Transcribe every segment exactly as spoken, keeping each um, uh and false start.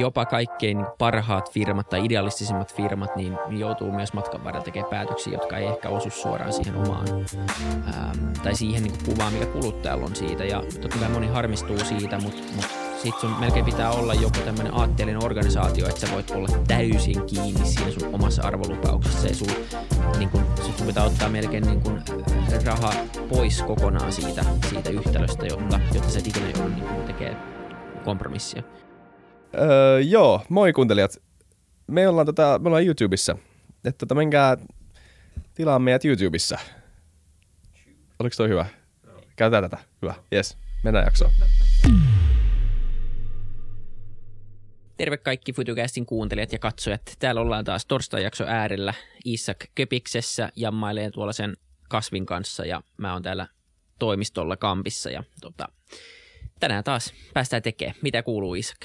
jopa kaikkein parhaat firmat tai idealistisimmat firmat niin joutuu myös matkan varrella tekemään päätöksiä, jotka ei ehkä osu suoraan siihen omaan äm, tai siihen niin kuin kuvaan, mikä kuluttajalla on siitä. Ja totta kai moni harmistuu siitä, mutta mut sitten sun melkein pitää olla joku tämmöinen aatteellinen organisaatio, että sä voit olla täysin kiinni siinä sun omassa arvolupauksessa. Ja sun, niin kun, sun pitää ottaa melkein niin kun, raha pois kokonaan siitä, siitä yhtälöstä, jotta, jotta se ikinä joku niin tekee kompromissia. Öö, joo, moi kuuntelijat. Me ollaan, tota, me ollaan YouTubessa. Että tota, menkää tilaa meidät YouTubessa. Oliko toi hyvä? Käytetään tätä. Hyvä. Jes, mennään jaksoon. Terve kaikki Futucastin kuuntelijat ja katsojat. Täällä ollaan taas torstai-jakso äärellä Isak Köpiksessä, jammaileen tuolla sen kasvin kanssa ja mä oon täällä toimistolla Kampissa ja tota, tänään taas päästään tekemään. Mitä kuuluu, Isak?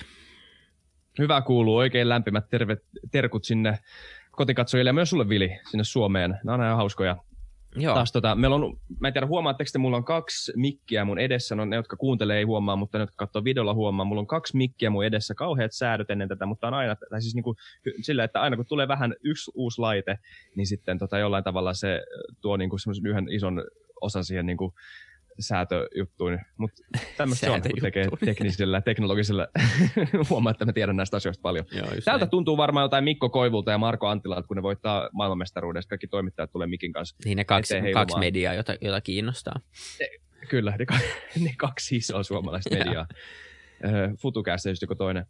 Hyvä kuuluu. Oikein lämpimät tervet, terkut sinne kotikatsojille ja myös sulle, Vili, sinne Suomeen. Nämä on aina hauskoja. Joo. Taas tota, meillä on, mä en tiedä huomaatteko te, mulla on kaksi mikkiä mun edessä, no ne jotka kuuntelee ei huomaa, mutta ne jotka katsoo videolla huomaa, mulla on kaksi mikkiä mun edessä, kauheat säädöt ennen tätä, mutta on aina, tai siis niinku sillä, että aina kun tulee vähän yksi uusi laite, niin sitten tota jollain tavalla se tuo niinku semmoisen yhden ison osan siihen niinku säätöjuttuun, mutta tämmöistä on, kun tekee teknisellä, teknologisella, huomaa, että mä tiedän näistä asioista paljon. Joo, tältä näin tuntuu varmaan jotain Mikko Koivulta ja Marko Antilalta, kun ne voittaa maailmanmestaruudesta, kaikki toimittajat tulee mikin kanssa. Niin ne kaksi, kaksi mediaa, jota, jota kiinnostaa. Ne, kyllä, ne, ne kaksi isoa suomalaista mediaa. Futucast just joku toinen.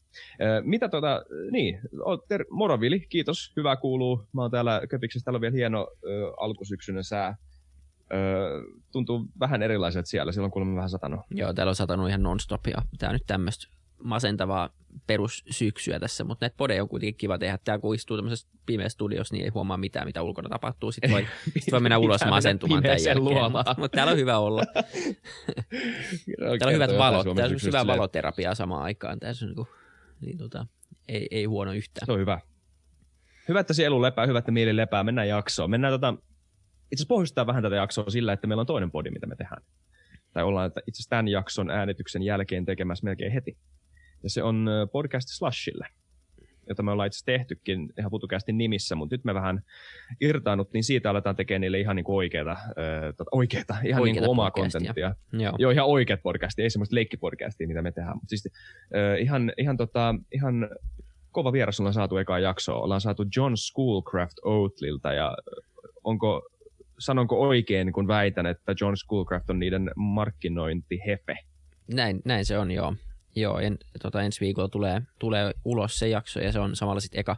Mitä tota, niin, ter- moro Vili, kiitos, hyvää kuuluu. Mä oon täällä Köpiksessä, täällä on vielä hieno ö, alkusyksyinen sää. Öö, tuntuu vähän erilaiset siellä, silloin kuulemma vähän satanut. Joo, täällä on satanut ihan non-stopia. Tää on nyt tämmöistä masentavaa perussyksyä tässä, mutta näitä podeja on kuitenkin kiva tehdä. Tää kun istuu tämmöisessä pimeässä studiossa, niin ei huomaa mitään, mitä ulkona tapahtuu. Sitten voi, sit voi mennä ulos masentumaan tämän jälkeen, mutta mut täällä on hyvä olla. Täällä on hyvät valot, täällä on hyvä valoterapiaa samaan aikaan. Tässä on niin kuin, niin tota, ei, ei huono yhtään. Se on hyvä. Hyvä, että sielu lepää, hyvä, että mieli lepää. Mennään jaksoon. Mennään tota... Itse asiassa pohjustetaan vähän tätä jaksoa sillä, että meillä on toinen podi, mitä me tehdään. Tai ollaan itse asiassa tämän jakson äänityksen jälkeen tekemässä melkein heti. Ja se on podcast Slushille, jota me ollaan itse asiassa tehtykin ihan Futucastin nimissä, mutta nyt me vähän irtaannuttiin siitä, aletaan tekemään niille ihan niin kuin oikeita, äh, tota, oikeita, ihan oikeita niin kuin omaa kontenttia. Joo. Joo, ihan oikeat podcastia, ei semmoista leikkipodcastia, mitä me tehdään. Mutta siis äh, ihan, ihan, tota, ihan kova vieras ollaan saatu ekaa jaksoa. Ollaan saatu John Schoolcraft Oatlylta ja onko... Sanonko oikein, kun väitän, että John Schoolcraft on niiden markkinointihepe? Näin, näin se on, joo. joo en, tota, ensi viikolla tulee, tulee ulos se jakso, ja se on samalla sitten eka,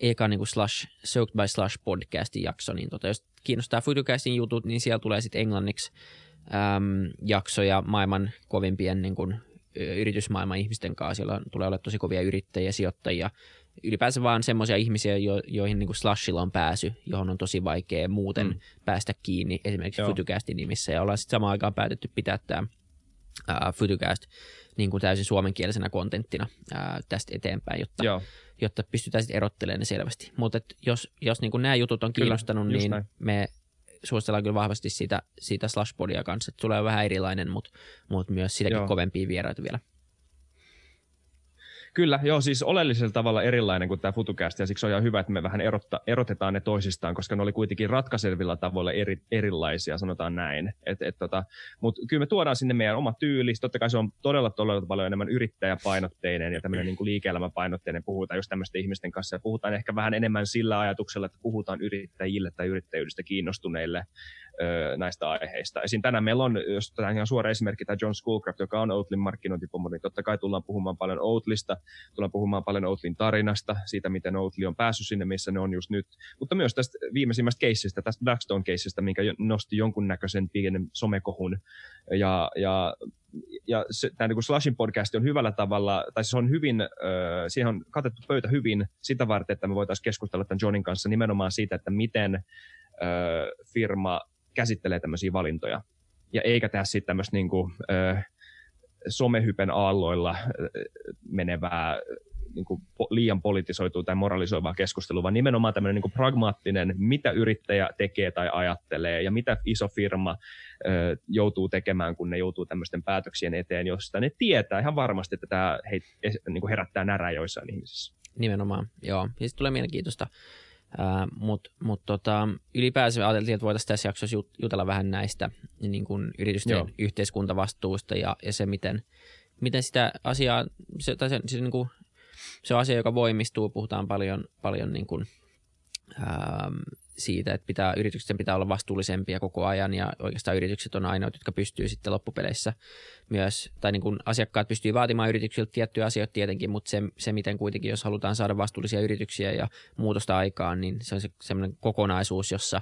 eka niin kuin slash, Soaked by Slash podcastin jakso. Niin tota, jos kiinnostaa Futucastin jutut, niin siellä tulee sitten englanniksi äm, jaksoja maailman kovimpien niin kuin, yritysmaailman ihmisten kanssa. Siellä tulee olemaan tosi kovia yrittäjiä, sijoittajia. Ylipäänsä vaan semmoisia ihmisiä, jo, joihin niin kuin Slushilla on pääsy, johon on tosi vaikea muuten mm. päästä kiinni, esimerkiksi Futucastin nimissä. Ja ollaan sitten samaan aikaan päätetty pitää tämä uh, Futucast niin kuin täysin suomenkielisenä kontenttina uh, tästä eteenpäin, jotta, jotta pystytään sitten erottelemaan ne selvästi. Mutta jos, jos niin kuin nämä jutut on kiinnostanut, kyllä, niin näin. Me suositellaan kyllä vahvasti sitä, sitä Slushpodia kanssa. Et tulee vähän erilainen, mutta mut myös sitäkin joo. kovempia vieraita vielä. Kyllä, joo, siis oleellisella tavalla erilainen kuin tämä Futucast, ja siksi on ihan hyvä, että me vähän erotta, erotetaan ne toisistaan, koska ne oli kuitenkin ratkaisevilla tavoilla eri, erilaisia, sanotaan näin. Et, et, tota, mutta kyllä me tuodaan sinne meidän oma tyyli, totta kai se on todella, todella paljon enemmän yrittäjäpainotteinen ja tämmöinen niin kuin liike-elämäpainotteinen, puhutaan just tämmöisten ihmisten kanssa, ja puhutaan ehkä vähän enemmän sillä ajatuksella, että puhutaan yrittäjille tai yrittäjyydestä kiinnostuneille ö, näistä aiheista. Esimerkiksi tänään meillä on, jos tämä ihan suora esimerkki, tämä John Schoolcraft, joka on Oatlyn markkinointipomo, niin totta kai tullaan puhumaan paljon Oatlysta. Tullaan puhumaan paljon Oatlyn tarinasta, siitä miten Oatly on päässyt sinne, missä ne on just nyt. Mutta myös tästä viimeisimmästä keissistä, tästä Blackstone-keissistä, minkä nosti jonkunnäköisen pienen somekohun. Ja, ja, ja se, tämä niin kuin Slushin podcast on hyvällä tavalla, tai se on hyvin, äh, siihen on katettu pöytä hyvin sitä varten, että me voitaisiin keskustella tämän Johnin kanssa nimenomaan siitä, että miten äh, firma käsittelee tämmöisiä valintoja. Ja eikä tehdä siitä tämmöistä niin kuin, äh, somehypen aalloilla menevää niin kuin liian politisoituu tai moralisoivaa keskustelua, vaan nimenomaan tämmöinen niin kuin pragmaattinen, mitä yrittäjä tekee tai ajattelee ja mitä iso firma ö, joutuu tekemään, kun ne joutuu tämmöisten päätöksien eteen, josta ne tietää ihan varmasti, että tämä he, niin kuin herättää närää joissain ihmisissä. Nimenomaan, joo. Ja sitten tulee mielenkiintoista. Mutta mut tota, ylipäänsä ajateltiin, että voitaisiin tässä jaksossa jut- jutella vähän näistä niin kun yritysten Joo. yhteiskuntavastuusta ja, ja se, miten, miten sitä asiaa, se, tai se, se, niin kun, se on asia, joka voimistuu. Puhutaan paljon, paljon niin kun, ää, siitä, että pitää, yrityksen pitää olla vastuullisempia koko ajan ja oikeastaan yritykset on ainoat, jotka pystyy sitten loppupeleissä myös, tai niin kun asiakkaat pystyy vaatimaan yrityksiltä tiettyjä asioita tietenkin, mutta se, se miten kuitenkin, jos halutaan saada vastuullisia yrityksiä ja muutosta aikaan, niin se on se, sellainen kokonaisuus, jossa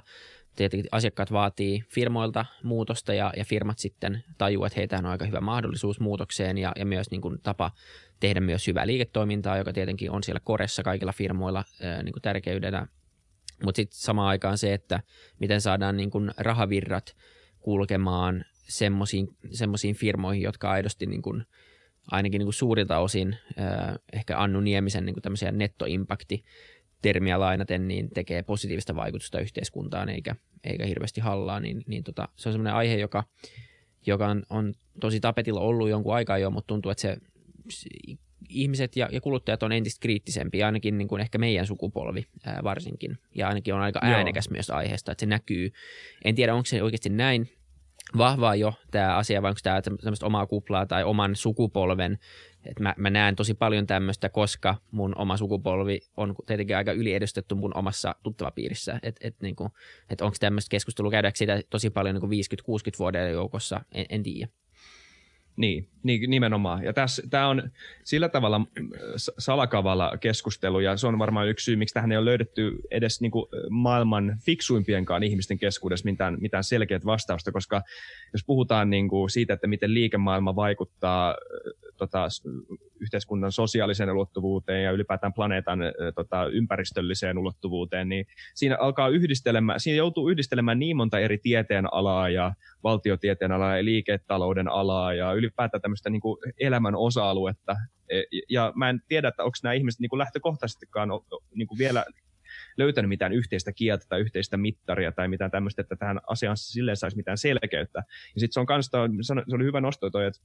tietenkin asiakkaat vaatii firmoilta muutosta ja, ja firmat sitten tajuaa, että heitähän on aika hyvä mahdollisuus muutokseen ja, ja myös niin kun tapa tehdä myös hyvää liiketoimintaa, joka tietenkin on siellä koressa kaikilla firmoilla ää, niin kun tärkeydenä. Mutta sitten samaan aikaan se, että miten saadaan niin kun rahavirrat kulkemaan semmoisiin firmoihin, jotka aidosti niin kun, ainakin niin kun suurilta osin, äh, ehkä Annu Niemisen niin kun tämmöisiä nettoimpakti-termiä lainaten, niin tekee positiivista vaikutusta yhteiskuntaan eikä, eikä hirveästi hallaa. Niin, niin tota, se on semmoinen aihe, joka, joka on, on tosi tapetilla ollut jonkun aikaa jo, mutta tuntuu, että se, se ihmiset ja, ja kuluttajat on entistä kriittisempiä, ainakin niin kuin ehkä meidän sukupolvi ää, varsinkin. Ja ainakin on aika äänekäs Joo. myös aiheesta, että se näkyy. En tiedä, onko se oikeasti näin vahvaa jo tämä asia, vai onko tämä tämmöistä omaa kuplaa tai oman sukupolven. Et mä, mä näen tosi paljon tämmöistä, koska mun oma sukupolvi on tietenkin aika yliedustettu mun omassa tuttavapiirissä. Että et, niin et onko tämmöistä keskustelua, käydäänkö sitä tosi paljon niin viisikymmentä-kuusikymmentä-vuotiaiden joukossa, en, en tiedä. Niin, nimenomaan. Ja tämä on sillä tavalla salakavalla keskustelu, ja se on varmaan yksi syy, miksi tähän ei ole löydetty edes niin kuin maailman fiksuimpienkaan ihmisten keskuudessa mitään, mitään selkeät vastausta, koska jos puhutaan niin kuin siitä, että miten liikemaailma vaikuttaa tota, yhteiskunnan sosiaaliseen ulottuvuuteen ja ylipäätään planeetan tota, ympäristölliseen ulottuvuuteen, niin siinä alkaa yhdistelemään, siinä joutuu yhdistelemään niin monta eri tieteen alaa ja valtiotieteen alaa ja liiketalouden alaa ja ylipäätään tämmöistä niin kuin elämän osa-aluetta. Ja mä en tiedä, että onko nämä ihmiset niin kuin lähtökohtaisestikaan niin kuin vielä löytänyt mitään yhteistä kieltä tai yhteistä mittaria tai mitään tämmöistä, että tähän asiaan silleen saisi mitään selkeyttä. Ja sitten se on kanssa, se oli hyvä nosto toi, että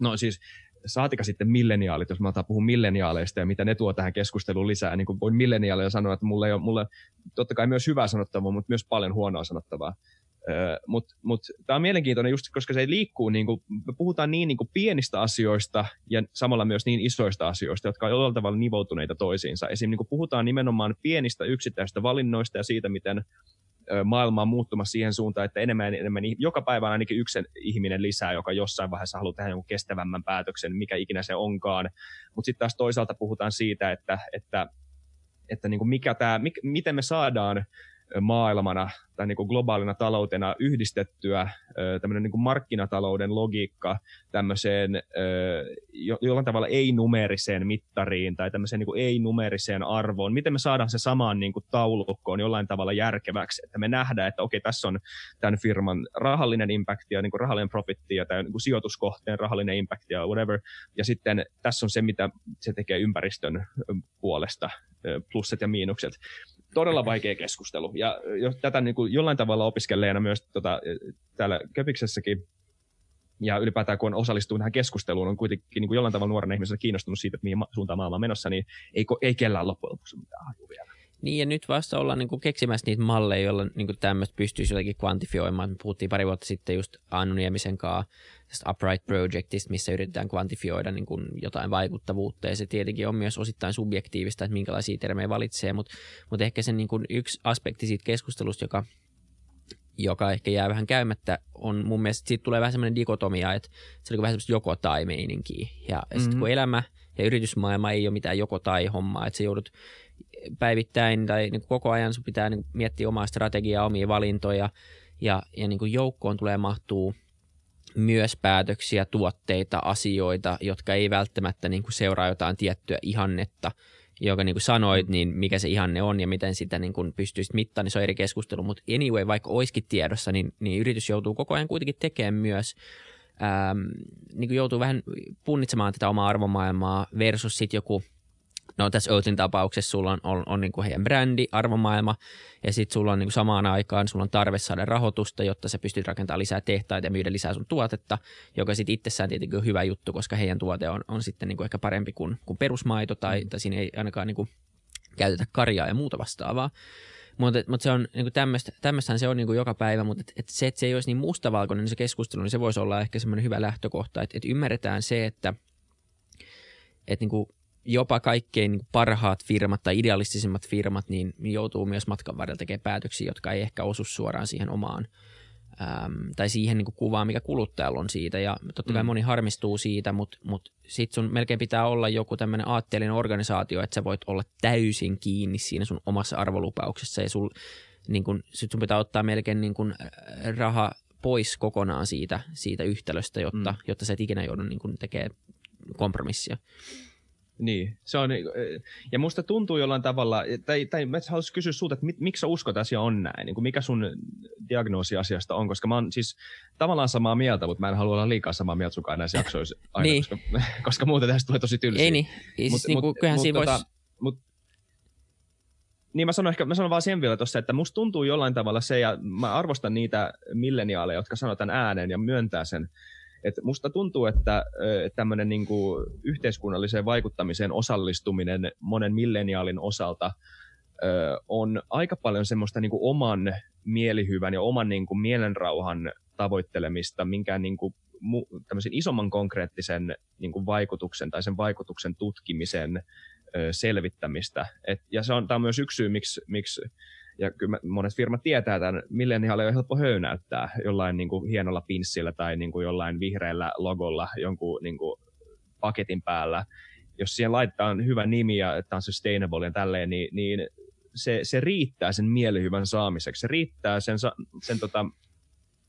no siis saatika sitten milleniaalit, jos mä otan puhua milleniaaleista ja mitä ne tuo tähän keskusteluun lisää. Niin kuin voin milleniaaleja sanoa, että mulla ei ole, mulla totta kai myös hyvää sanottavaa, mutta myös paljon huonoa sanottavaa. Öö, mutta mut, tämä on mielenkiintoinen just, koska se liikkuu, niinku, me puhutaan niin niinku pienistä asioista ja samalla myös niin isoista asioista, jotka on jollain tavalla nivoutuneita toisiinsa. Esimerkiksi niinku, puhutaan nimenomaan pienistä yksittäisistä valinnoista ja siitä, miten ö, maailma on muuttumassa siihen suuntaan, että enemmän, enemmän joka päivä on ainakin yksi ihminen lisää, joka jossain vaiheessa haluaa tehdä jonkun kestävämmän päätöksen, mikä ikinä se onkaan. Mutta sitten taas toisaalta puhutaan siitä, että, että, että niinku, mikä tää, mik, miten me saadaan maailmana tai niin kuin globaalina taloutena yhdistettyä tämmöinen niin kuin markkinatalouden logiikka tämmöiseen jo, jollain tavalla ei-numeriseen mittariin tai tämmöiseen niin kuin ei-numeriseen arvoon. Miten me saadaan se samaan niin kuin taulukkoon jollain tavalla järkeväksi, että me nähdään, että okei, tässä on tämän firman rahallinen impakti ja niin kuin rahallinen profitti ja tämän niin kuin sijoituskohteen rahallinen impakti ja whatever, ja sitten tässä on se, mitä se tekee ympäristön puolesta, plusset ja miinukset. Todella vaikea keskustelu, ja tätä niin kuin jollain tavalla opiskelleena myös tota, täällä Köpiksessäkin ja ylipäätään kun osallistuu tähän keskusteluun, on kuitenkin niin kuin jollain tavalla nuorena ihmisenä kiinnostunut siitä, että mihin suuntaan maailma on menossa, niin ei, ei kellään loppujen lopuksi mitään hajua vielä. Niin, ja nyt vasta ollaan niin kuin keksimässä niitä malleja, joilla niin tämmöistä pystyisi jotenkin kvantifioimaan. Me puhuttiin pari vuotta sitten just Annu Niemisen kanssa tästä Upright Projectista, missä yritetään kvantifioida niin kuin jotain vaikuttavuutta, ja se tietenkin on myös osittain subjektiivista, että minkälaisia termejä valitsee, mutta, mutta ehkä sen niin kuin yksi aspekti siitä keskustelusta, joka, joka ehkä jää vähän käymättä, on mun mielestä, siitä tulee vähän semmoinen dikotomia, että se on vähän semmoista joko tai meininkiä, ja mm-hmm. sitten kun elämä ja yritysmaailma ei ole mitään joko tai hommaa, että se joudut päivittäin tai niin kuin koko ajan sun pitää niin kuin miettiä omaa strategiaa, omia valintoja ja, ja niin kuin joukkoon tulee mahtuu myös päätöksiä, tuotteita, asioita, jotka ei välttämättä niin kuin seuraa jotain tiettyä ihannetta, joka niin kuin sanoit, niin mikä se ihanne on ja miten sitä niin kuin pystyisit mittaan, niin se on eri keskustelu, mutta anyway, vaikka olisikin tiedossa, niin, niin yritys joutuu koko ajan kuitenkin tekemään myös Ähm, niin kuin joutuu vähän punnitsemaan tätä omaa arvomaailmaa versus sitten joku no tässä Oatlyn tapauksessa sulla on, on, on niin kuin heidän brändi, arvomaailma, ja sitten sulla on niin kuin samaan aikaan sulla on tarve saada rahoitusta, jotta sä pystyt rakentamaan lisää tehtaita ja myydä lisää sun tuotetta, joka sitten itsessään tietenkin on hyvä juttu, koska heidän tuote on, on sitten niin kuin ehkä parempi kuin, kuin perusmaito, tai, tai siinä ei ainakaan niin kuin käytetä karjaa ja muuta vastaavaa. Mutta mut se on niinku tämmöistä, tämmöistähän se on niinku joka päivä, mutta et, et se, että se ei olisi niin mustavalkoinen niin se keskustelu, niin se voisi olla ehkä semmoinen hyvä lähtökohta, että et ymmärretään se, että et niinku jopa kaikkein niinku parhaat firmat tai idealistisimmat firmat niin joutuu myös matkan varrella tekemään päätöksiä, jotka ei ehkä osu suoraan siihen omaan äm, tai siihen niinku kuvaan, mikä kuluttajalla on siitä. Ja totta kai moni harmistuu siitä, mutta mut sitten sun melkein pitää olla joku tämmöinen aatteellinen organisaatio, että sä voit olla täysin kiinni siinä sun omassa arvolupauksessa ja sul, niin kun, sit sun pitää ottaa melkein niin kun raha pois kokonaan siitä, siitä yhtälöstä, jotta, mm. jotta sä et ikinä joudu niin kun tekemään kompromissia. Niin, se on, ja musta tuntuu jollain tavalla, tai, tai mä haluaisin kysyä sulta, että miksi sä uskot asia on näin, niin kuin mikä sun diagnoosi asiasta on, koska mä oon siis tavallaan samaa mieltä, mutta mä en halua olla liikaa samaa mieltä sunkaan näissä jaksoissa aina, niin. koska, koska muuten tästä tulee tosi tylsiä. Ei niin, siis mut, niin kyllähän siinä voisi... Mut, niin mä sanon, ehkä, mä sanon vaan sen vielä tuossa, että musta tuntuu jollain tavalla se, ja mä arvostan niitä milleniaaleja, jotka sanoo tämän äänen ja myöntää sen, että musta tuntuu, että tämmöinen niin kuin yhteiskunnalliseen vaikuttamiseen osallistuminen monen milleniaalin osalta on aika paljon semmoista niin kuin oman mielihyvän ja oman niin kuin mielenrauhan tavoittelemista, minkään niin kuin tämmöisen isomman konkreettisen niin kuin vaikutuksen tai sen vaikutuksen tutkimisen selvittämistä. Et, ja se on, tämä on myös yksi syy, miksi... miksi ja kyllä monet firmat tietää tämän, milleniaaleja on helppo höynäyttää jollain niin kuin hienolla pinssillä tai niin kuin jollain vihreällä logolla jonkun niin kuin paketin päällä. Jos siihen laitetaan hyvä nimi ja että on sustainable ja tälleen, niin, niin se, se riittää sen mielihyvän saamiseksi. Se riittää sen, sen tota,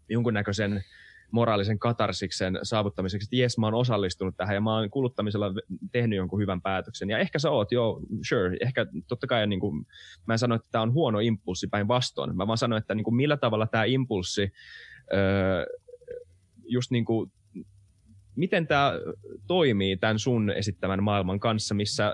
jonkunnäköisen moraalisen katarsiksen saavuttamiseksi, että jes, mä oon osallistunut tähän ja mä oon kuluttamisella tehnyt jonkun hyvän päätöksen. Ja ehkä sä oot, joo, sure, ehkä totta kai, niin kuin, mä en sano, että tää on huono impulssi päinvastoin. Mä vaan sanon, että niin kuin, millä tavalla tää impulssi, öö, just niin kuin, miten tää toimii tämän sun esittämän maailman kanssa, missä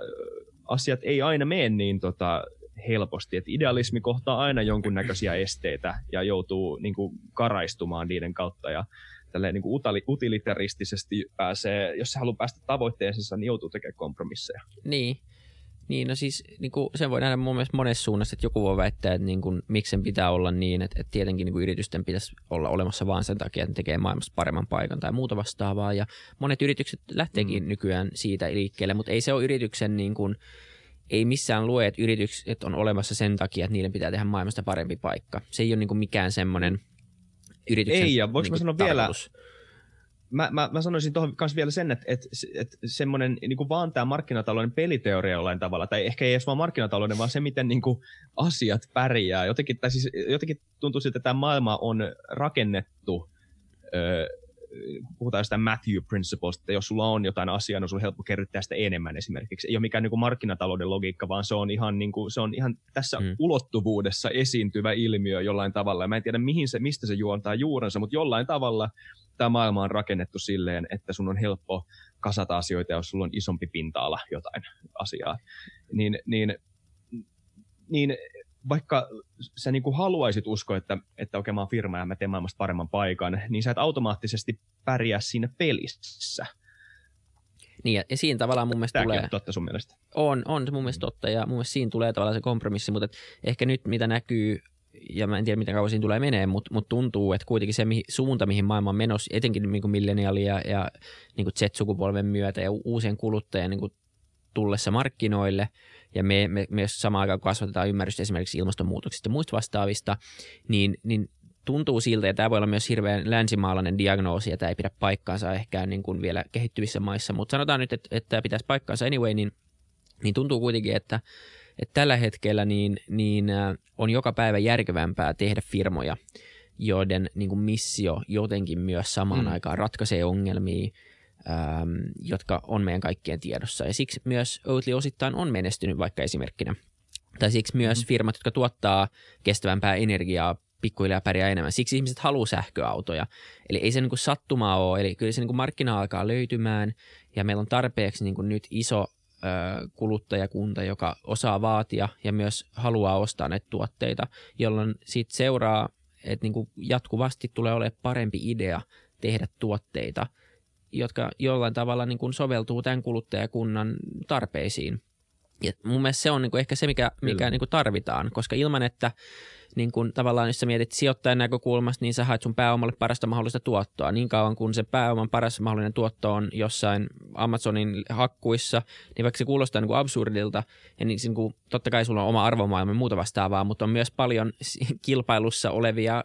asiat ei aina mene niin tota, helposti. Et idealismi kohtaa aina jonkunnäköisiä esteitä ja joutuu niin kuin, karaistumaan niiden kautta. Ja tälleen, niin kuin utilitaristisesti pääsee, jos se haluaa päästä tavoitteeseensa, niin joutuu tekemään kompromisseja. Niin. Niin, no siis niin kuin sen voi nähdä mun mielestä monessa suunnassa, että joku voi väittää, että niin kuin, miksi sen pitää olla niin, että, että tietenkin niin kuin yritysten pitäisi olla olemassa vaan sen takia, että ne tekee maailmassa paremman paikan tai muuta vastaavaa. Ja monet yritykset lähteekin mm. nykyään siitä liikkeelle, mutta ei se ole yrityksen... Niin kuin, ei missään lue, että yritykset on olemassa sen takia, että niille pitää tehdä maailmasta parempi paikka. Se ei ole niin mikään semmoinen yrityksen tarkoitus. Ei, ja voiko niin mä sanoa vielä, mä, mä, mä sanoisin tuohon kanssa vielä sen, että, että, että semmoinen niin vaan tämä markkinatalouden peliteoria jollain tavalla, tai ehkä ei edes vaan markkinatalouden, vaan se, miten niin kuin asiat pärjää. Jotenkin, tai siis, jotenkin tuntuu siltä, että tämä maailma on rakennettu... Öö, puhutaan sitä Matthew Principles, että jos sulla on jotain asiaa, niin sulla on helppo kerryttää sitä enemmän esimerkiksi. Ei ole mikään niin kuin markkinatalouden logiikka, vaan se on ihan, niin kuin, se on ihan tässä mm. ulottuvuudessa esiintyvä ilmiö jollain tavalla. Ja mä en tiedä, mihin se, mistä se juontaa juurensa, mutta jollain tavalla tämä maailma on rakennettu silleen, että sun on helppo kasata asioita, jos sulla on isompi pinta-ala jotain asiaa. Niin, niin, niin vaikka sä niin kuin haluaisit uskoa, että, että okei, mä oon firma ja mä teen maailmasta paremman paikan, niin sä et automaattisesti pärjää siinä pelissä. Niin, ja siinä tavallaan mun mielestä tulee... Tämäkin on totta sun mielestä. On, on se mun mielestä totta, ja mun mielestä siinä tulee tavallaan se kompromissi, mutta ehkä nyt mitä näkyy, ja mä en tiedä mitä kauan siinä tulee menee, mutta, mutta tuntuu, että kuitenkin se mihin, suunta, mihin maailma on menossa, etenkin niin kuin milleniaali ja, ja niin kuin Z-sukupolven myötä ja uusien kuluttajien niin kuin tullessa markkinoille, ja me, me, me jos samaan aikaan kasvatetaan ymmärrystä esimerkiksi ilmastonmuutoksista ja muista vastaavista, niin, niin tuntuu siltä, ja tämä voi olla myös hirveän länsimaalainen diagnoosi, ja tämä ei pidä paikkaansa ehkä niin kuin vielä kehittyvissä maissa, mutta sanotaan nyt, että, että tämä pitäisi paikkaansa anyway, niin, niin tuntuu kuitenkin, että, että tällä hetkellä niin, niin on joka päivä järkevämpää tehdä firmoja, joiden niin kuin missio jotenkin myös samaan mm. aikaan ratkaisee ongelmia, Ähm, jotka on meidän kaikkien tiedossa. Ja siksi myös Oatly osittain on menestynyt vaikka esimerkkinä. Tai siksi myös firmat, jotka tuottaa kestävämpää energiaa, pikkuhiljaa pärjää enemmän. Siksi ihmiset haluaa sähköautoja. Eli ei se niin kuin sattumaa ole. Eli kyllä se niin kuin markkina alkaa löytymään ja meillä on tarpeeksi niin kuin nyt iso kuluttajakunta, joka osaa vaatia ja myös haluaa ostaa näitä tuotteita, jolloin siitä seuraa, että niin kuin jatkuvasti tulee olemaan parempi idea tehdä tuotteita, jotka jollain tavalla niin kuin soveltuu tämän kuluttajakunnan tarpeisiin. Ja mun mielestä se on niin kuin ehkä se, mikä, mikä niin kuin tarvitaan, koska ilman, että niin kuin tavallaan jos sä mietit sijoittajan näkökulmasta, niin sä haet sun pääomalle parasta mahdollista tuottoa. Niin kauan kun se pääoman paras mahdollinen tuotto on jossain Amazonin hakkuissa, niin vaikka se kuulostaa niin kuin absurdilta, ja niin, niin kuin, totta kai sulla on oma arvomaailma ja muuta vastaavaa, mutta on myös paljon kilpailussa olevia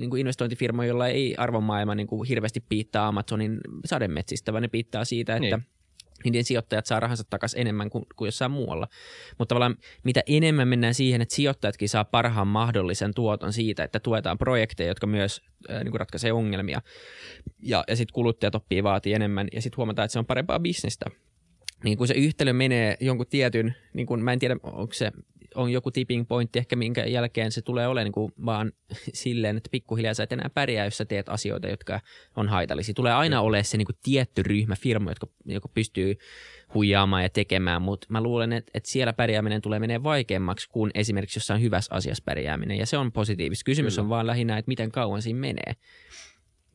niin kuin investointifirmoja, joilla ei arvomaailma niin kuin hirveästi piittaa Amazonin sademetsistä, vaan ne piittaa siitä, että niin. Niiden sijoittajat saa rahansa takaisin enemmän kuin, kuin jossain muualla. Mutta tavallaan mitä enemmän mennään siihen, että sijoittajatkin saa parhaan mahdollisen tuoton siitä, että tuetaan projekteja, jotka myös äh, niin ratkaisee ongelmia. Ja, ja sitten kuluttajat oppii vaatii enemmän ja sitten huomataan, että se on parempaa bisnestä. Niin kun se yhtälö menee jonkun tietyn, niin kun, mä en tiedä, onko se on joku tipping pointti ehkä, minkä jälkeen se tulee olemaan niin kuin vaan silleen, että pikkuhiljaa sä et enää pärjää, jos sä teet asioita, jotka on haitallisia. Tulee aina olemaan se niin kuin tietty ryhmä firma, jotka, jotka pystyy huijaamaan ja tekemään, mutta mä luulen, että, että siellä pärjääminen tulee menee vaikeammaksi kuin esimerkiksi jossain hyvässä asiassa pärjääminen, ja se on positiivista. Kysymys Kyllä. on vaan lähinnä, että miten kauan siinä menee.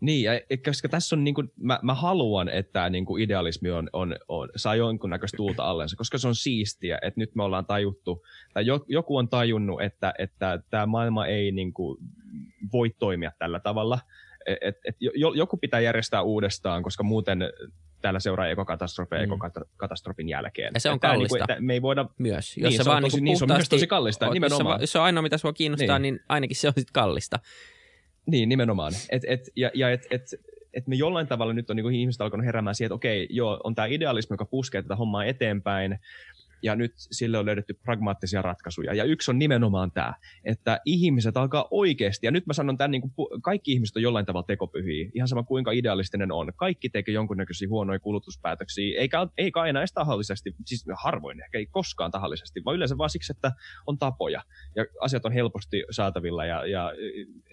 Niin, ja koska tässä on, niin kuin, mä, mä haluan, että tämä niin kuin idealismi on, on, on, saa jonkunnäköistä tuulta alleensa, koska se on siistiä, että nyt me ollaan tajuttu, tai joku on tajunnut, että tämä että maailma ei niin kuin voi toimia tällä tavalla. Et, et, joku pitää järjestää uudestaan, koska muuten täällä seuraa ekokatastrofia mm. ekokatastrofin jälkeen. Ja se on kallista niin kuin, me ei voida, myös. Jos niin, se, on tosi, niin, se on myös tosi kallista, o, nimenomaan. Jos se on ainoa, mitä sua kiinnostaa, niin, niin ainakin se on sitten kallista. Niin, nimenomaan. Et, et, ja ja että et, et me jollain tavalla nyt on niinku ihmiset alkanut heräämään siihen, että okei, joo, on tämä idealismi, joka puskee tätä hommaa eteenpäin, ja nyt sille on löydetty pragmaattisia ratkaisuja. Ja yksi on nimenomaan tämä, että ihmiset alkaa oikeasti, ja nyt mä sanon tämän, niinku, kaikki ihmiset on jollain tavalla tekopyhiä, ihan sama kuinka idealistinen on. Kaikki tekee jonkunnäköisiä huonoja kulutuspäätöksiä, eikä, eikä aina edes tahallisesti, siis harvoin ehkä, ei koskaan tahallisesti, vaan yleensä vaan siksi, että on tapoja, ja asiat on helposti saatavilla, ja, ja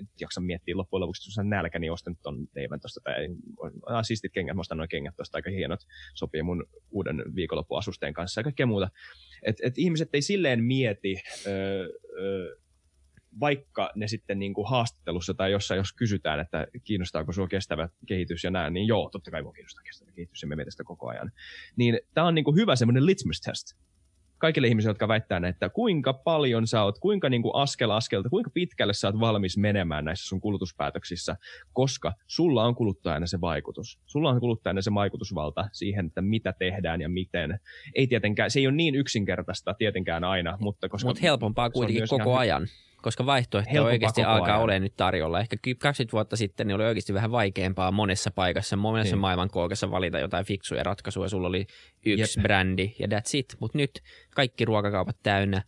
et jaksa miettiä loppujen lopuksi, jos on nälkä, niin ostan tuon leivän tuosta, tai on, on siistit kengät, mä ostan noin kengät tuosta, aika hienot, sopii mun uuden viikonloppuasusteen kanssa, ja kaikkea muuta. Että et ihmiset ei silleen mieti, öö, öö, vaikka ne sitten niinku haastattelussa tai jossain, jos kysytään, että kiinnostaako sua kestävä kehitys ja näin, niin joo, totta kai voi kiinnostaa kestävä kehitys ja me mietitään sitä koko ajan. Niin tämä on niinku hyvä semmoinen litmus test kaikille ihmisille, jotka väittää, että kuinka paljon sä oot, kuinka niinku askel askelta, kuinka pitkälle sä oot valmis menemään näissä sun kulutuspäätöksissä, koska sulla on kuluttajana se vaikutus. Sulla on kuluttajana se vaikutusvalta siihen, että mitä tehdään ja miten. Ei tietenkään, se ei ole niin yksinkertaista tietenkään aina, mutta koska... Mutta helpompaa kuitenkin koko ajan, koska vaihtoehto oikeasti alkaa olemaan nyt tarjolla. Ehkä kaksikymmentä vuotta sitten niin oli oikeasti vähän vaikeampaa monessa paikassa, monessa niin. maailmankolkassa valita jotain fiksuja ratkaisuja. Sulla oli yksi Jep. brändi ja that's it. Mutta nyt kaikki ruokakaupat täynnä,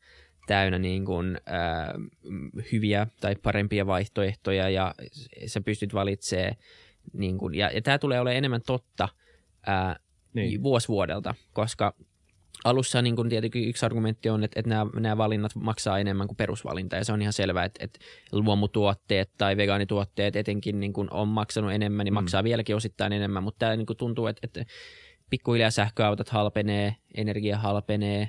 täynnä niin kuin, äh, hyviä tai parempia vaihtoehtoja ja sä pystyt valitsemaan. Niin kuin, ja, ja tämä tulee olemaan enemmän totta äh, niin. vuosi vuodelta, koska... Alussa niin kun tietenkin yksi argumentti on, että, että nämä, nämä valinnat maksaa enemmän kuin perusvalinta, ja se on ihan selvää, että, että luomutuotteet tai vegaanituotteet etenkin niin kun on maksanut enemmän, niin maksaa mm. vieläkin osittain enemmän, mutta tämä niin kun tuntuu, että, että pikkuhiljaa sähköautot halpenee, energia halpenee,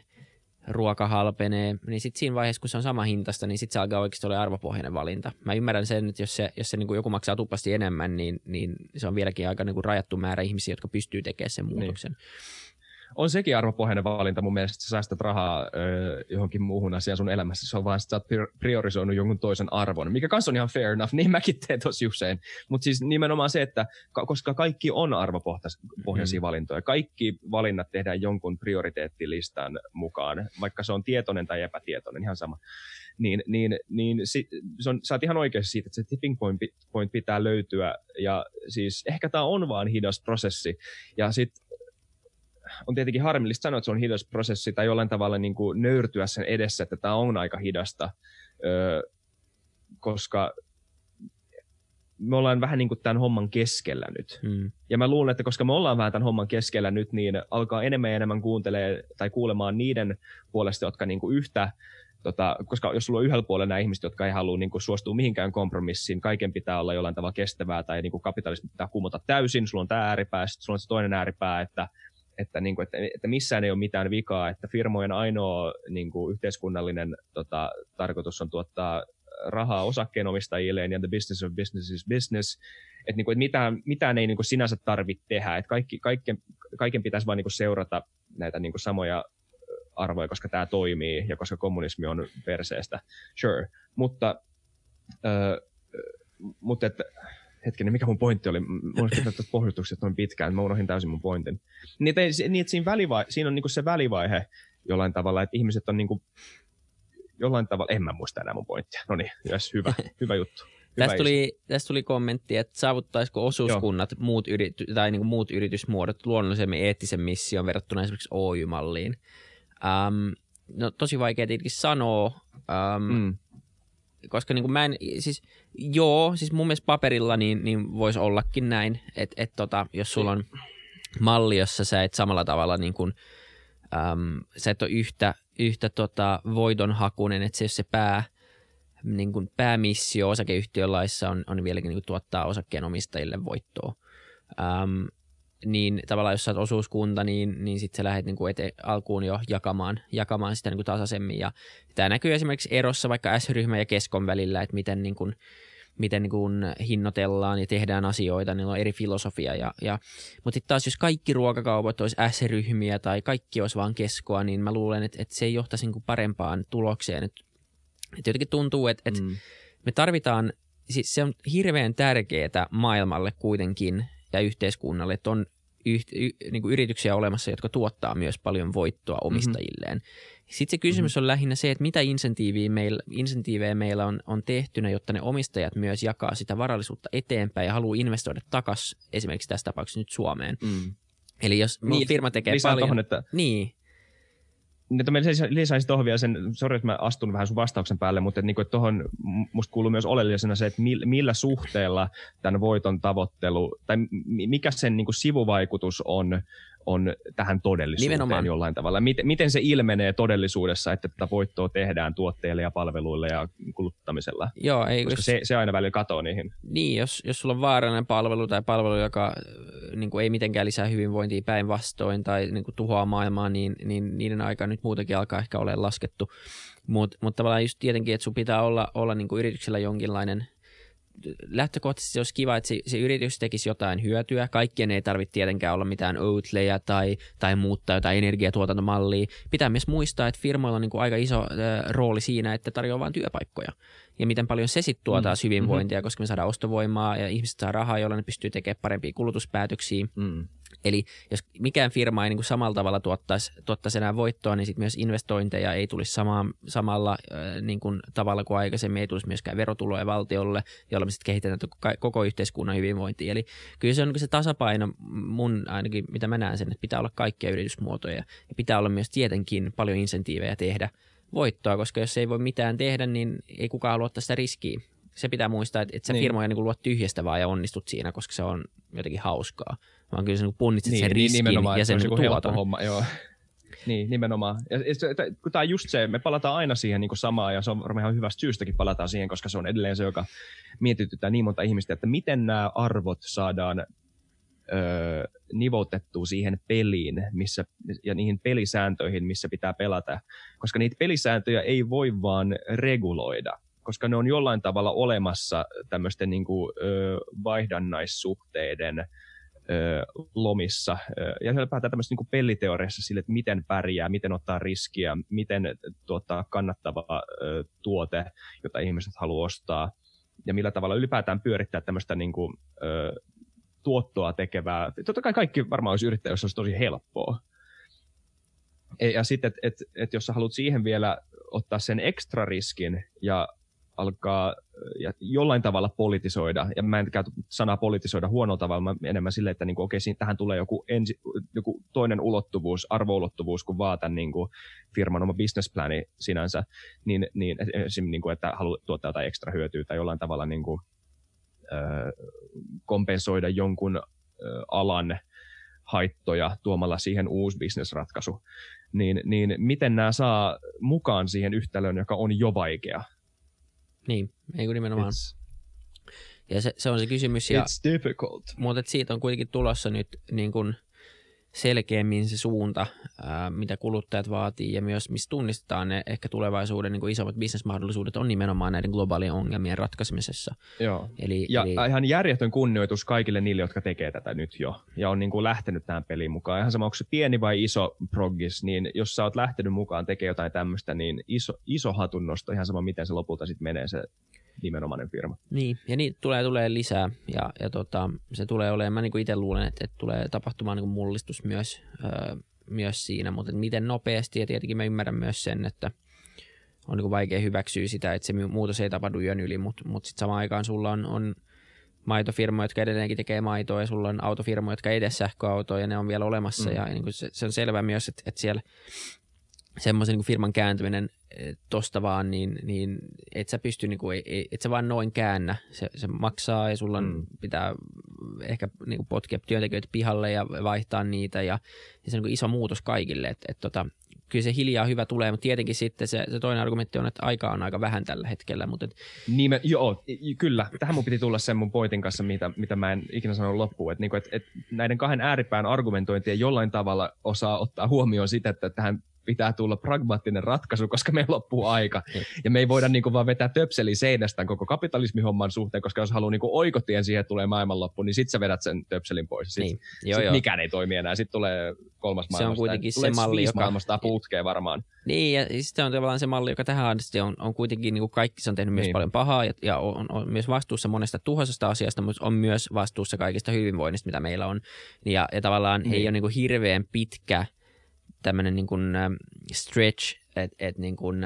ruoka halpenee, niin sitten siinä vaiheessa, kun se on sama hintasta, niin sitten se alkaa oikeasti olla arvopohjainen valinta. Mä ymmärrän sen, että jos se, jos se niin kun joku maksaa tuplasti enemmän, niin, niin se on vieläkin aika niin kun rajattu määrä ihmisiä, jotka pystyy tekemään sen muutoksen. Niin. On sekin arvopohjainen valinta mun mielestä, että sä säästät rahaa öö, johonkin muuhun asiaan sun elämässä. Se on vaan, että sä oot priorisoinut jonkun toisen arvon, mikä kanssa on ihan fair enough. Niin mäkin teen tosi usein. Mutta siis nimenomaan se, että koska kaikki on arvopohjaisia mm. valintoja, kaikki valinnat tehdään jonkun prioriteettilistan mukaan, vaikka se on tietoinen tai epätietoinen, ihan sama. Niin, niin, niin si, se on, sä oot ihan oikeassa siitä, että se tipping point, point pitää löytyä. Ja siis ehkä tää on vaan hidas prosessi. Ja sit on tietenkin harmillista sanoa, että se on hidas prosessi tai jollain tavalla niin kuin nöyrtyä sen edessä, että tämä on aika hidasta, öö, koska me ollaan vähän niin kuin tämän homman keskellä nyt. Mm. Ja mä luulen, että koska me ollaan vähän tämän homman keskellä nyt, niin alkaa enemmän ja enemmän kuuntelemaan tai kuulemaan niiden puolesta, jotka niin kuin yhtä, tota, koska jos sulla on yhdellä puolella nämä ihmiset, jotka ei halua niin kuin suostua mihinkään kompromissiin, kaiken pitää olla jollain tavalla kestävää tai niin kuin kapitalismi pitää kumota täysin, sulla on tämä ääripää, sitten sulla on se toinen ääripää, että että, niin kuin, että, että missään ei ole mitään vikaa, että firmojen ainoa niin kuin, yhteiskunnallinen tota, tarkoitus on tuottaa rahaa osakkeenomistajilleen ja the business of business is business, että, niin kuin, että mitään, mitään ei niin kuin, sinänsä tarvitse tehdä, että kaikki, kaiken, kaiken pitäisi vaan niin kuin, seurata näitä niin kuin, samoja arvoja, koska tämä toimii ja koska kommunismi on perseestä, sure, mutta öö, mutta että, hetkinen, mikä mun pointti oli? Mä olisin pitänyt pohjustukset noin pitkään, mä unohdin täysin mun pointin. Niin, että, niin, että siinä, välivai- siinä on niinku se välivaihe jollain tavalla, että ihmiset on niinku jollain tavalla, en mä muista enää mun pointtia. No niin, yes, hyvä, hyvä juttu. Hyvä tästä, tuli, tästä tuli kommentti, että saavuttaisiko osuuskunnat muut yrity- tai niinku muut yritysmuodot luonnollisemmin eettisen missioon verrattuna esimerkiksi O Y-malliin. Um, no tosi vaikea tietenkin sanoa. Um, mm. Koska niin kuin mä en, siis joo, siis mun mielestä paperilla niin, niin voisi ollakin näin, että et tota, jos sulla on malli, jossa sä et samalla tavalla niin kuin, äm, sä et ole yhtä, yhtä tota voitonhakunen, että se jos se pää, niin kuin päämissio osakeyhtiölaissa on, on vieläkin niin kuin tuottaa osakkeenomistajille voittoa, äm, niin tavallaan jos sä oot osuuskunta, niin, niin sitten sä lähdet niin kuin ete, alkuun jo jakamaan, jakamaan sitä niin kuin tasaisemmin. Ja tämä näkyy esimerkiksi erossa vaikka S-ryhmän ja Keskon välillä, että miten, niin kuin, miten niin kuin hinnoitellaan ja tehdään asioita, niillä on eri filosofia. Ja, ja, mutta sitten taas jos kaikki ruokakaupat olisi S-ryhmiä tai kaikki olisi vaan Keskoa, niin mä luulen, että, että se ei johtaisi niin kuin parempaan tulokseen. Et, et jotenkin tuntuu, että, että mm. me tarvitaan, siis se on hirveän tärkeää maailmalle kuitenkin, ja yhteiskunnalle, että on yh, y, niin kuin yrityksiä olemassa, jotka tuottaa myös paljon voittoa omistajilleen. Mm-hmm. Sitten se kysymys mm-hmm. on lähinnä se, että mitä insentiivejä meillä, insentiivejä meillä on, on tehtynä, jotta ne omistajat myös jakaa sitä varallisuutta eteenpäin ja haluaa investoida takaisin esimerkiksi tässä tapauksessa nyt Suomeen. Mm. Eli jos niin, firma tekee paljon... Tohon, että... Niin. Että mä lisäisin tuohon vielä sen, sori, että mä astun vähän sun vastauksen päälle, mutta että, että tuohon musta kuuluu myös oleellisena se, että millä suhteella tämän voiton tavoittelu, tai mikä sen niin kuin sivuvaikutus on, on tähän todellisuuteen nimenomaan jollain tavalla. Miten, miten se ilmenee todellisuudessa, että tätä voittoa tehdään tuotteille ja palveluille ja kuluttamisella? Joo, ei, koska jos... se, se aina välillä katoo niihin. Niin, jos, jos sulla on vaarallinen palvelu tai palvelu, joka niin kuin ei mitenkään lisää hyvinvointia päinvastoin tai niin kuin tuhoaa maailmaa, niin, niin niiden aika nyt muutenkin alkaa ehkä olemaan laskettu. Mutta mut tavallaan just tietenkin, että sun pitää olla, olla niin kuin yrityksellä jonkinlainen... Lähtökohtaisesti olisi kiva, että se, se yritys tekisi jotain hyötyä. Kaikkien ei tarvitse tietenkään olla mitään Oatlyä tai, tai muuttaa jotain energiatuotantomallia. Pitää myös muistaa, että firmoilla on niin kuin aika iso äh, rooli siinä, että tarjoaa vain työpaikkoja. Ja miten paljon se sitten tuo taas hyvinvointia, mm-hmm. koska me saadaan ostovoimaa ja ihmiset saa rahaa, jolla ne pystyy tekemään parempia kulutuspäätöksiä. Mm. Eli jos mikään firma ei niin kuin samalla tavalla tuottaisi, tuottaisi enää voittoa, niin sit myös investointeja ei tulisi sama, samalla äh, niin kuin tavalla kuin aikaisemmin. Ei tulisi myöskään verotuloja valtiolle, jolla me sitten kehitetään koko yhteiskunnan hyvinvointia. Eli kyllä se on niin kuin se tasapaino mun ainakin, mitä mä näen sen, että pitää olla kaikkia yritysmuotoja ja pitää olla myös tietenkin paljon insentiivejä tehdä voittoa, koska jos ei voi mitään tehdä, niin ei kukaan halua ottaa sitä riskiä. Se pitää muistaa, että, että sä niin. firmoja niin luot tyhjästä vaan ja onnistut siinä, koska se on jotenkin hauskaa. Vaan kyllä sä niin punnitset niin, sen niin, riskin ja sen se niin tuoton. Homma, joo. Niin, nimenomaan. Ja, ja, kun tää on just se, me palataan aina siihen niin samaan ja se on varmaan ihan hyvästä syystäkin palataan siihen, koska se on edelleen se, joka mietityttää niin monta ihmistä, että miten nämä arvot saadaan öö, nivoutettua siihen peliin missä, ja niihin pelisääntöihin, missä pitää pelata. Koska niitä pelisääntöjä ei voi vaan reguloida, koska ne on jollain tavalla olemassa tämmöisten niin kuin, öö, vaihdannaissuhteiden lomissa. Ja siellä päätään tämmöisessä niin pelliteoriassa sille, että miten pärjää, miten ottaa riskiä, miten tuottaa kannattava tuote, jota ihmiset haluaa ostaa, ja millä tavalla ylipäätään pyörittää tämmöistä niin kuin, tuottoa tekevää. Totta kai kaikki varmaan olisi yrittäjä, jos olisi tosi helppoa. Ja sitten, että et, et jos sä haluat siihen vielä ottaa sen ekstra riskin ja alkaa ja jollain tavalla politisoida, ja mä en käytä sanaa politisoida huonolla tavalla, enemmän silleen, että niinku, okei, tähän tulee joku, ensi, joku toinen ulottuvuus, arvoulottuvuus, kun vaan tämän niinku, firman oma businessplani sinänsä, niin, niin esimerkiksi, että haluaa tuottaa jotain ekstra hyötyä tai jollain tavalla niinku, ö, kompensoida jonkun ö, alan haittoja tuomalla siihen uusi businessratkaisu, niin, niin miten nämä saa mukaan siihen yhtälöön, joka on jo vaikea? Niin, ei kun nimenomaan. It's, ja se, se on se kysymys. Ja, it's difficult. Mutta siitä on kuitenkin tulossa nyt niin kun selkeämmin se suunta, ää, mitä kuluttajat vaatii ja myös missä tunnistetaan ne ehkä tulevaisuuden niin kuin isommat bisnesmahdollisuudet on nimenomaan näiden globaalien ongelmien ratkaisemisessa. Joo. Eli, ja eli... ihan järjetön kunnioitus kaikille niille, jotka tekee tätä nyt jo ja on niin kuin lähtenyt tähän peliin mukaan. Ihan sama, onko se pieni vai iso proggis, niin jos sä oot lähtenyt mukaan tekemään jotain tämmöistä, niin iso, iso hatunnosto, ihan sama miten se lopulta sitten menee se nimenomainen firma. Niin, ja niitä tulee, tulee lisää, ja, ja tota, se tulee olemaan, mä niin itse luulen, että, että tulee tapahtumaan niin mullistus myös, öö, myös siinä, mutta miten nopeasti, ja tietenkin mä ymmärrän myös sen, että on niin vaikea hyväksyä sitä, että se muutos ei tapahdu yön yli, mutta mut sitten samaan aikaan sulla on, on maitofirmoja, jotka edelleenkin tekee maitoa, ja sulla on autofirmoja, jotka ei tee sähköautoa, ja ne on vielä olemassa, mm. ja niin se, se on selvä myös, että, että siellä semmoisen niin firman kääntyminen tosta vaan, niin, niin et sä pysty, niin kuin, et sä vaan noin käännä. Se, se maksaa ja sulla on, mm. pitää ehkä niin kuin potkia työntekijöitä pihalle ja vaihtaa niitä. Ja, ja se on niin kuin iso muutos kaikille. Et, et tota, kyllä se hiljaa hyvä tulee, mutta tietenkin sitten se, se toinen argumentti on, että aikaa on aika vähän tällä hetkellä. Mutta et... niin mä, joo, kyllä. Tähän mun piti tulla sen mun pointin kanssa, mitä, mitä mä en ikinä sanonut loppuun. Että, niin kuin, että, että näiden kahden ääripään argumentointia jollain tavalla osaa ottaa huomioon sitä, että tähän pitää tulla pragmaattinen ratkaisu, koska meillä loppuu aika. Ja me ei voida niin kuin vaan vetää töpseliä seinästään koko kapitalismihomman suhteen, koska jos haluaa niin kuin oikotien siihen, että tulee maailmanloppu, niin sit sä vedät sen töpselin pois. Sit, niin. joo, sit joo. Mikään ei toimi enää. Sitten tulee kolmas maailmasta. Se on kuitenkin se malli, joka... maailmasta putkee varmaan. Niin, ja sitten on tavallaan se malli, joka tähän on, on kuitenkin, niin kuin kaikki se on tehnyt myös niin. paljon pahaa, ja, ja on, on myös vastuussa monesta tuhoisesta asiasta, mutta on myös vastuussa kaikista hyvinvoinnista, mitä meillä on. Ja, ja tavallaan niin. ei ole niin kuin hirveän pitkä tämmöinen niin kuin stretch, että et niin kuin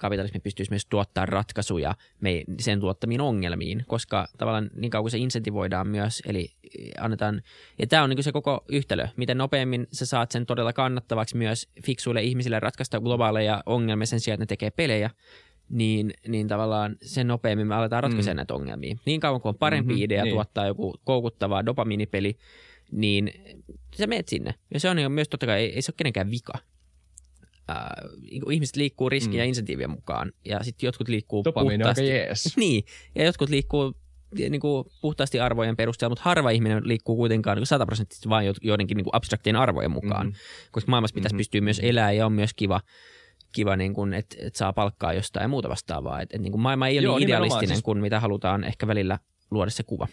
kapitalismi pystyisi myös tuottaa ratkaisuja sen tuottamiin ongelmiin, koska tavallaan niin kauan kuin se insentivoidaan myös, eli annetaan, ja tämä on niin kuin se koko yhtälö, miten nopeammin sä saat sen todella kannattavaksi myös fiksuille ihmisille ratkaista globaaleja ongelmia sen sijaan, että ne tekee pelejä, niin, niin tavallaan sen nopeammin me aletaan ratkaisemaan mm. näitä ongelmia. Niin kauan kuin on parempi mm-hmm, idea niin. tuottaa joku koukuttava dopamiinipeli, niin sä menet sinne. Ja se on jo myös totta kai, ei, ei se ole kenenkään vika. Äh, ihmiset liikkuu riski- mm. ja insentiivien mukaan, ja sitten jotkut liikkuu Dopamine puhtaasti. Yes. Niin, ja jotkut liikkuu niin kuin puhtaasti arvojen perusteella, mutta harva ihminen liikkuu kuitenkaan niin sataprosenttisesti vain joidenkin niin kuin abstraktien arvojen mukaan, mm. koska maailmassa pitäisi mm-hmm. pystyä myös elää ja on myös kiva, kiva niin kuin, että et saa palkkaa jostain ja muuta vastaavaa. Et, et, niin kuin maailma ei ole Joo, niin idealistinen kuin mitä halutaan ehkä välillä luoda se kuva.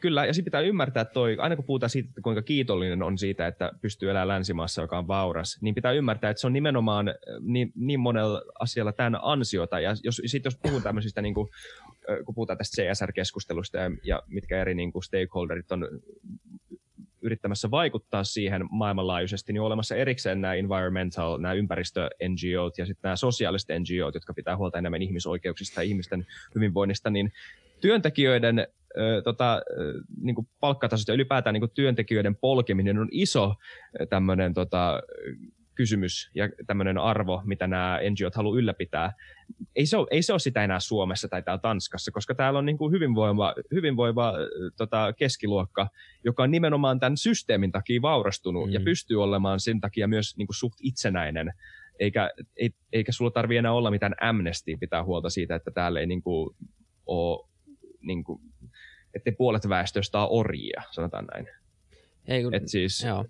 Kyllä, ja sitten pitää ymmärtää toi, aina kun puhutaan siitä, kuinka kiitollinen on siitä, että pystyy elämään länsimaassa, joka on vauras, niin pitää ymmärtää, että se on nimenomaan niin, niin monella asialla tämän ansiota. Ja jos, sit jos puhutaan tämmöisistä, niin kuin, kun puhutaan tästä C S R-keskustelusta ja, ja mitkä eri niin kuin stakeholderit on yrittämässä vaikuttaa siihen maailmanlaajuisesti, niin on olemassa erikseen nämä environmental, nämä ympäristö-N G O:t ja sitten nämä sosiaaliset N G O:t, jotka pitää huolta enemmän ihmisoikeuksista ja ihmisten hyvinvoinnista, niin työntekijöiden Tota, niin kuin palkkatasosta ja ylipäätään niin kuin työntekijöiden polkeminen on iso tämmöinen tota, kysymys ja tämmöinen arvo, mitä nämä N G O:t haluaa ylläpitää. Ei se ole, ei se ole sitä enää Suomessa tai täällä Tanskassa, koska täällä on niin kuin hyvinvoiva, hyvinvoiva tota, keskiluokka, joka on nimenomaan tämän systeemin takia vaurastunut mm. ja pystyy olemaan sen takia myös niin kuin suht itsenäinen. Eikä, ei, eikä sulla tarvitse enää olla mitään amnestia pitää huolta siitä, että täällä ei niin kuin ole... Niin kuin, että puolet väestöstä on orjia, sanotaan näin. Ei kun, et siis, joo.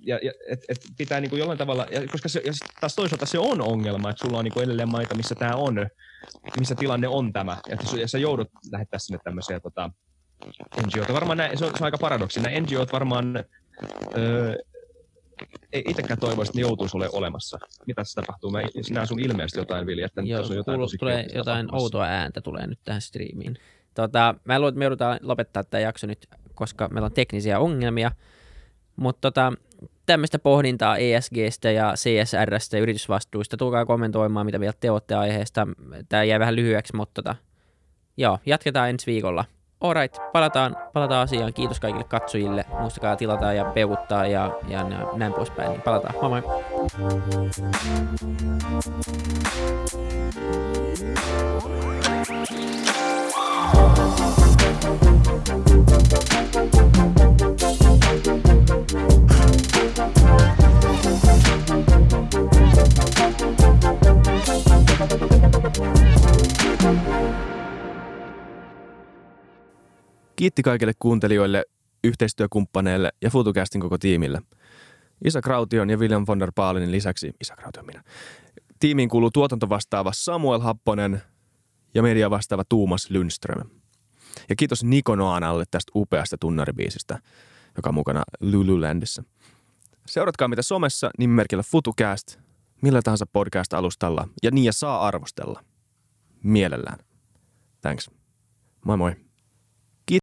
Ja, ja, et, et pitää niinku jollain tavalla, ja, koska se, ja taas toisaalta se on ongelma, että sulla on niinku edelleen maita, missä tää on, missä tilanne on tämä, ja, ja sä joudut lähettää sinne tämmöisiä tota, N G O:ta. Varmaan nää, se, on, se on aika paradoksi, nämä N G O:t varmaan öö, ei itsekään toivoisi, että ne joutuisi olemaan olemassa. Mitä se tapahtuu? Mä sinä sun ilmeisesti jotain, Vilja, että joo, on jotain kuuluu, tulee jotain outoa ääntä tulee nyt tähän striimiin. Tota, mä luulen, että me joudutaan lopettaa tämä jakso nyt, koska meillä on teknisiä ongelmia, mutta tota, tämmöistä pohdintaa E S G:stä ja C S R:stä ja yritysvastuista. Tulkaa kommentoimaan, mitä vielä te olette aiheesta. Tämä jäi vähän lyhyeksi, mutta tota, joo, jatketaan ensi viikolla. Alright, palataan, palataan asiaan. Kiitos kaikille katsojille. Muistakaa tilata ja peukuttaa ja, ja näin poispäin. Niin palataan. Moi moi! Kiitti kaikille kuuntelijoille. yhteistyökumppaneille ja FutuCastin koko tiimille. Isa Kraution ja William von der Baalinin lisäksi, Isa Kraution minä, tiimiin kuuluu tuotantovastaava Samuel Happonen ja media vastaava Tuumas Lundström. Ja kiitos Niko Noanalle tästä upeasta tunnaribiisistä, joka on mukana Lululandissä. Seuratkaa mitä somessa nimimerkillä FutuCast, millä tahansa podcast-alustalla, ja niin ja saa arvostella. Mielellään. Thanks. Moi moi.